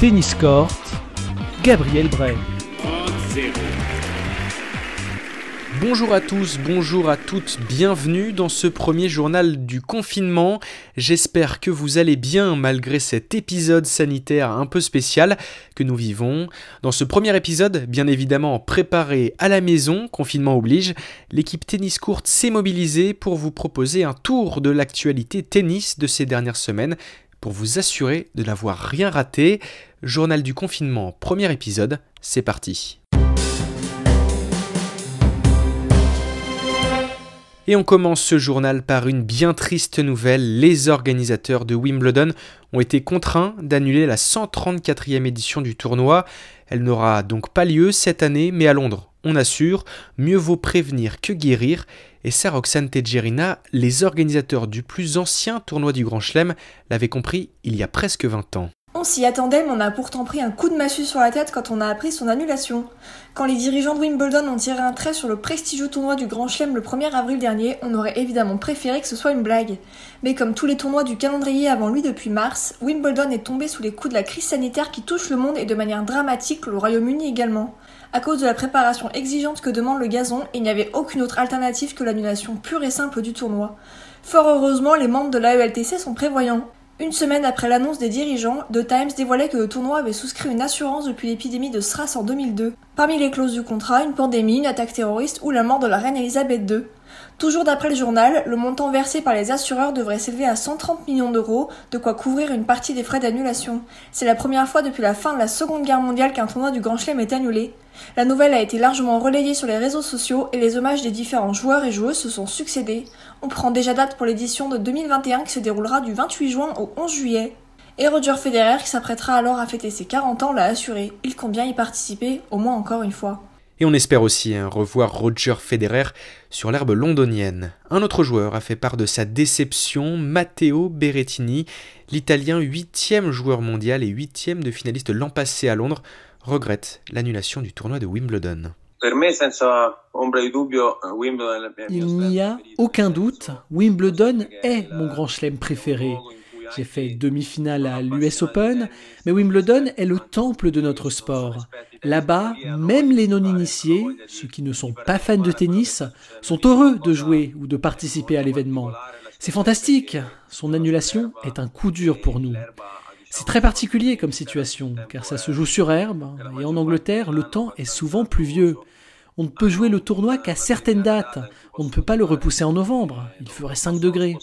Tennis Court, Gabriel Bray. Bonjour à tous, bonjour à toutes, bienvenue dans ce premier journal du confinement. J'espère que vous allez bien malgré cet épisode sanitaire un peu spécial que nous vivons. Dans ce premier épisode, bien évidemment préparé à la maison, confinement oblige, l'équipe Tennis Court s'est mobilisée pour vous proposer un tour de l'actualité tennis de ces dernières semaines pour vous assurer de n'avoir rien raté. Journal du confinement, premier épisode, c'est parti. Et on commence ce journal par une bien triste nouvelle. Les organisateurs de Wimbledon ont été contraints d'annuler la 134e édition du tournoi. Elle n'aura donc pas lieu cette année, mais à Londres, on assure, mieux vaut prévenir que guérir. Et ça, Roxane Tejerina, les organisateurs du plus ancien tournoi du Grand Chelem, l'avaient compris il y a presque 20 ans. On s'y attendait, mais on a pourtant pris un coup de massue sur la tête quand on a appris son annulation. Quand les dirigeants de Wimbledon ont tiré un trait sur le prestigieux tournoi du Grand Chelem le 1er avril dernier, on aurait évidemment préféré que ce soit une blague. Mais comme tous les tournois du calendrier avant lui depuis mars, Wimbledon est tombé sous les coups de la crise sanitaire qui touche le monde et de manière dramatique le Royaume-Uni également. À cause de la préparation exigeante que demande le gazon, il n'y avait aucune autre alternative que l'annulation pure et simple du tournoi. Fort heureusement, les membres de l'AELTC sont prévoyants. Une semaine après l'annonce des dirigeants, The Times dévoilait que le tournoi avait souscrit une assurance depuis l'épidémie de SRAS en 2002. Parmi les clauses du contrat, une pandémie, une attaque terroriste ou la mort de la reine Elizabeth II. Toujours d'après le journal, le montant versé par les assureurs devrait s'élever à 130 millions d'euros, de quoi couvrir une partie des frais d'annulation. C'est la première fois depuis la fin de la Seconde Guerre mondiale qu'un tournoi du Grand Chelem est annulé. La nouvelle a été largement relayée sur les réseaux sociaux et les hommages des différents joueurs et joueuses se sont succédés. On prend déjà date pour l'édition de 2021 qui se déroulera du 28 juin au 11 juillet. Et Roger Federer, qui s'apprêtera alors à fêter ses 40 ans, l'a assuré. Il compte bien y participer, au moins encore une fois. Et on espère aussi revoir Roger Federer sur l'herbe londonienne. Un autre joueur a fait part de sa déception, Matteo Berrettini, l'Italien 8e joueur mondial et 8e de finaliste l'an passé à Londres, regrette l'annulation du tournoi de Wimbledon. Il n'y a aucun doute, Wimbledon est mon grand chelem préféré. J'ai fait demi-finale à l'US Open, mais Wimbledon est le temple de notre sport. Là-bas, même les non-initiés, ceux qui ne sont pas fans de tennis, sont heureux de jouer ou de participer à l'événement. C'est fantastique. Son annulation est un coup dur pour nous. C'est très particulier comme situation, car ça se joue sur herbe, et en Angleterre, le temps est souvent pluvieux. On ne peut jouer le tournoi qu'à certaines dates. On ne peut pas le repousser en novembre. Il ferait 5 degrés.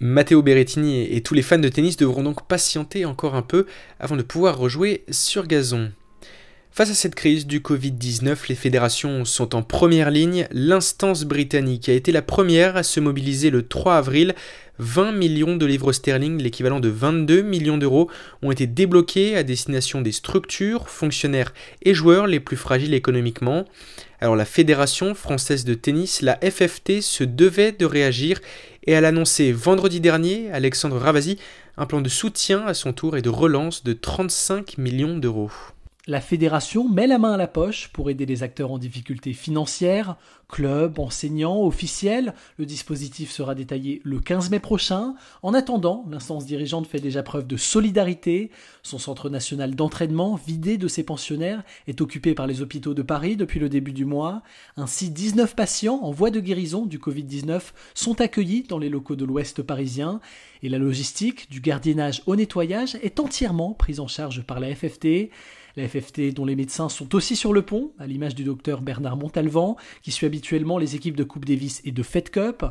Matteo Berrettini et tous les fans de tennis devront donc patienter encore un peu avant de pouvoir rejouer sur gazon. Face à cette crise du Covid-19, les fédérations sont en première ligne. L'instance britannique a été la première à se mobiliser le 3 avril. 20 millions de livres sterling, l'équivalent de 22 millions d'euros, ont été débloqués à destination des structures, fonctionnaires et joueurs les plus fragiles économiquement. Alors la Fédération française de tennis, la FFT, se devait de réagir et elle a annoncé vendredi dernier, Alexandre Ravasi, un plan de soutien à son tour et de relance de 35 millions d'euros. La fédération met la main à la poche pour aider les acteurs en difficulté financière, clubs, enseignants, officiels. Le dispositif sera détaillé le 15 mai prochain. En attendant, l'instance dirigeante fait déjà preuve de solidarité. Son centre national d'entraînement, vidé de ses pensionnaires, est occupé par les hôpitaux de Paris depuis le début du mois. Ainsi, 19 patients en voie de guérison du Covid-19 sont accueillis dans les locaux de l'Ouest parisien. Et la logistique, du gardiennage au nettoyage, est entièrement prise en charge par la FFT. La FFT, dont les médecins sont aussi sur le pont, à l'image du docteur Bernard Montalvan, qui suit habituellement les équipes de Coupe Davis et de Fed Cup.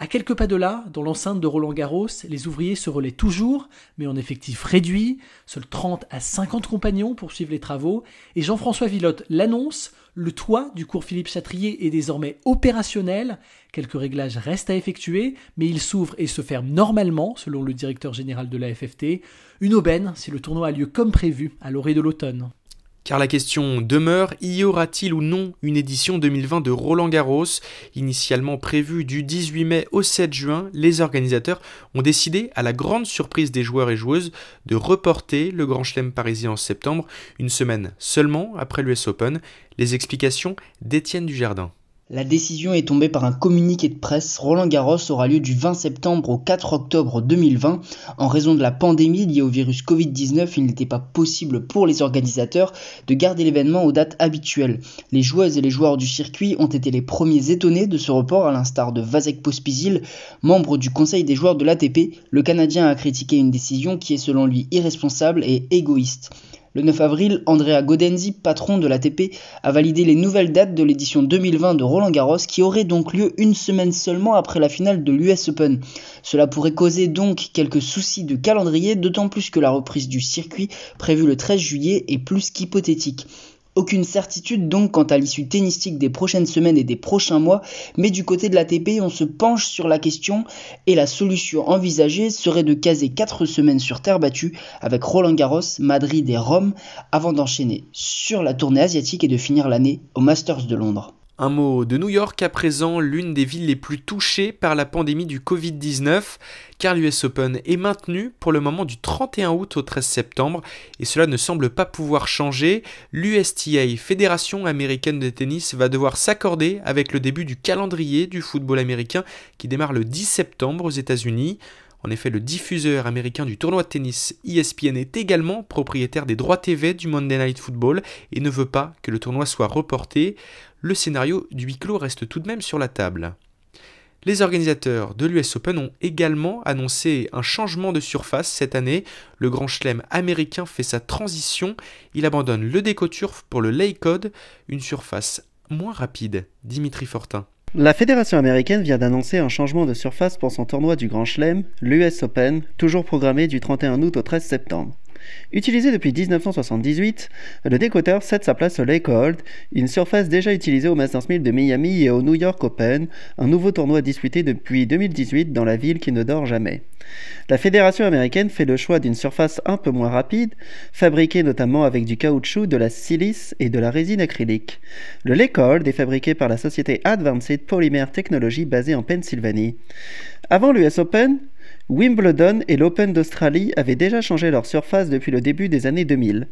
À quelques pas de là, dans l'enceinte de Roland-Garros, les ouvriers se relaient toujours, mais en effectif réduit. Seuls 30 à 50 compagnons poursuivent les travaux. Et Jean-François Villotte l'annonce, le toit du cours Philippe Chatrier est désormais opérationnel. Quelques réglages restent à effectuer, mais il s'ouvre et se ferme normalement, selon le directeur général de la FFT. Une aubaine si le tournoi a lieu comme prévu à l'orée de l'automne. Car la question demeure, y aura-t-il ou non une édition 2020 de Roland-Garros ? Initialement prévue du 18 mai au 7 juin, les organisateurs ont décidé, à la grande surprise des joueurs et joueuses, de reporter le Grand Chelem parisien en septembre, une semaine seulement après l'US Open. Les explications d'Étienne Dujardin. La décision est tombée par un communiqué de presse. Roland-Garros aura lieu du 20 septembre au 4 octobre 2020. En raison de la pandémie liée au virus Covid-19, il n'était pas possible pour les organisateurs de garder l'événement aux dates habituelles. Les joueuses et les joueurs du circuit ont été les premiers étonnés de ce report, à l'instar de Vasek Pospisil, membre du conseil des joueurs de l'ATP. Le Canadien a critiqué une décision qui est selon lui irresponsable et égoïste. Le 9 avril, Andrea Gaudenzi, patron de l'ATP, a validé les nouvelles dates de l'édition 2020 de Roland-Garros qui aurait donc lieu une semaine seulement après la finale de l'US Open. Cela pourrait causer donc quelques soucis de calendrier, d'autant plus que la reprise du circuit prévue le 13 juillet est plus qu'hypothétique. Aucune certitude donc quant à l'issue tennistique des prochaines semaines et des prochains mois, mais du côté de l'ATP, on se penche sur la question et la solution envisagée serait de caser 4 semaines sur terre battue avec Roland-Garros, Madrid et Rome avant d'enchaîner sur la tournée asiatique et de finir l'année au Masters de Londres. Un mot de New York à présent, l'une des villes les plus touchées par la pandémie du Covid-19, car l'US Open est maintenu pour le moment du 31 août au 13 septembre, et cela ne semble pas pouvoir changer. L'USTA, Fédération américaine de tennis, va devoir s'accorder avec le début du calendrier du football américain qui démarre le 10 septembre aux États-Unis. En effet, le diffuseur américain du tournoi de tennis ESPN est également propriétaire des droits TV du Monday Night Football et ne veut pas que le tournoi soit reporté. Le scénario du huis clos reste tout de même sur la table. Les organisateurs de l'US Open ont également annoncé un changement de surface cette année. Le grand chelem américain fait sa transition. Il abandonne le DecoTurf pour le Laykold, une surface moins rapide. Dimitri Fortin. La fédération américaine vient d'annoncer un changement de surface pour son tournoi du Grand Chelem, l'US Open, toujours programmé du 31 août au 13 septembre. Utilisé depuis 1978, le DecoTurf cède sa place au Laykold, une surface déjà utilisée au Masters 1000 de Miami et au New York Open, un nouveau tournoi disputé depuis 2018 dans la ville qui ne dort jamais. La fédération américaine fait le choix d'une surface un peu moins rapide, fabriquée notamment avec du caoutchouc, de la silice et de la résine acrylique. Le Laykold est fabriqué par la société Advanced Polymer Technology basée en Pennsylvanie. Avant l'US Open, Wimbledon et l'Open d'Australie avaient déjà changé leur surface depuis le début des années 2000.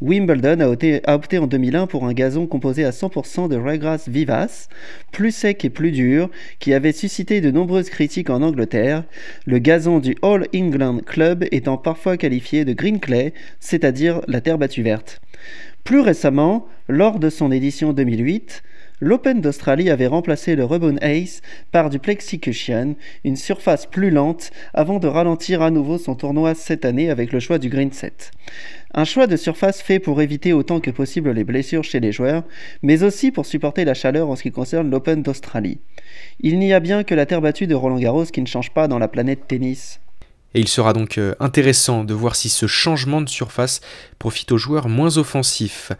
Wimbledon a opté en 2001 pour un gazon composé à 100% de ryegrass vivace, plus sec et plus dur, qui avait suscité de nombreuses critiques en Angleterre, le gazon du All England Club étant parfois qualifié de green clay, c'est-à-dire la terre battue verte. Plus récemment, lors de son édition 2008, l'Open d'Australie avait remplacé le Rebound Ace par du Plexicushion, une surface plus lente, avant de ralentir à nouveau son tournoi cette année avec le choix du Green Set. Un choix de surface fait pour éviter autant que possible les blessures chez les joueurs, mais aussi pour supporter la chaleur en ce qui concerne l'Open d'Australie. Il n'y a bien que la terre battue de Roland-Garros qui ne change pas dans la planète tennis. Et il sera donc intéressant de voir si ce changement de surface profite aux joueurs moins offensifs.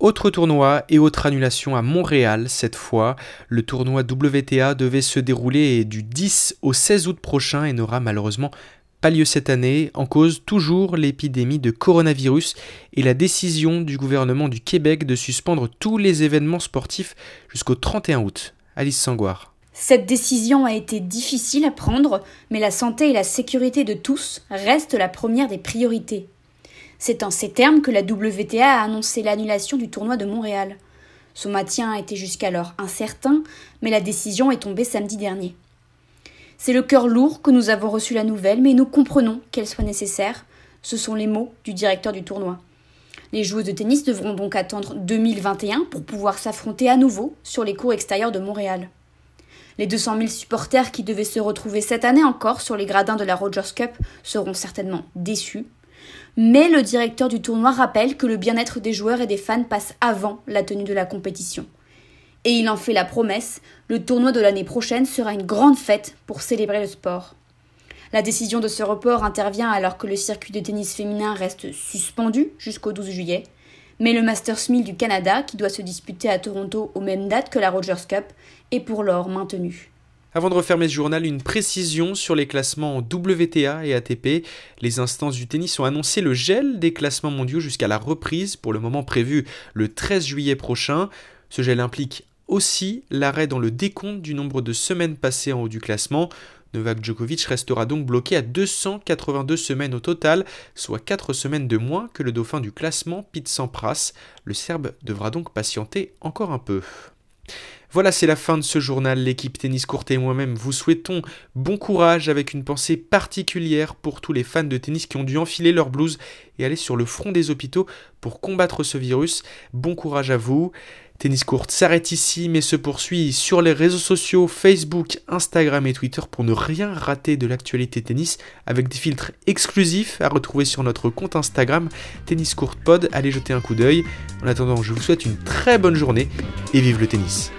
Autre tournoi et autre annulation à Montréal cette fois. Le tournoi WTA devait se dérouler du 10 au 16 août prochain et n'aura malheureusement pas lieu cette année. En cause toujours l'épidémie de coronavirus et la décision du gouvernement du Québec de suspendre tous les événements sportifs jusqu'au 31 août. Alice Sangoire. Cette décision a été difficile à prendre, mais la santé et la sécurité de tous restent la première des priorités. C'est en ces termes que la WTA a annoncé l'annulation du tournoi de Montréal. Son maintien a été jusqu'alors incertain, mais la décision est tombée samedi dernier. C'est le cœur lourd que nous avons reçu la nouvelle, mais nous comprenons qu'elle soit nécessaire. Ce sont les mots du directeur du tournoi. Les joueuses de tennis devront donc attendre 2021 pour pouvoir s'affronter à nouveau sur les cours extérieurs de Montréal. Les 200 000 supporters qui devaient se retrouver cette année encore sur les gradins de la Rogers Cup seront certainement déçus. Mais le directeur du tournoi rappelle que le bien-être des joueurs et des fans passe avant la tenue de la compétition. Et il en fait la promesse, le tournoi de l'année prochaine sera une grande fête pour célébrer le sport. La décision de ce report intervient alors que le circuit de tennis féminin reste suspendu jusqu'au 12 juillet. Mais le Masters 1000 du Canada, qui doit se disputer à Toronto aux mêmes dates que la Rogers Cup, est pour l'heure maintenu. Avant de refermer ce journal, une précision sur les classements WTA et ATP. Les instances du tennis ont annoncé le gel des classements mondiaux jusqu'à la reprise, pour le moment prévue le 13 juillet prochain. Ce gel implique aussi l'arrêt dans le décompte du nombre de semaines passées en haut du classement. Novak Djokovic restera donc bloqué à 282 semaines au total, soit 4 semaines de moins que le dauphin du classement Pete Sampras. Le Serbe devra donc patienter encore un peu. Voilà, c'est la fin de ce journal. L'équipe Tennis Court et moi-même vous souhaitons bon courage avec une pensée particulière pour tous les fans de tennis qui ont dû enfiler leur blouse et aller sur le front des hôpitaux pour combattre ce virus. Bon courage à vous. Tennis Court s'arrête ici mais se poursuit sur les réseaux sociaux Facebook, Instagram et Twitter pour ne rien rater de l'actualité tennis avec des filtres exclusifs à retrouver sur notre compte Instagram Tennis Court Pod. Allez jeter un coup d'œil. En attendant, je vous souhaite une très bonne journée et vive le tennis.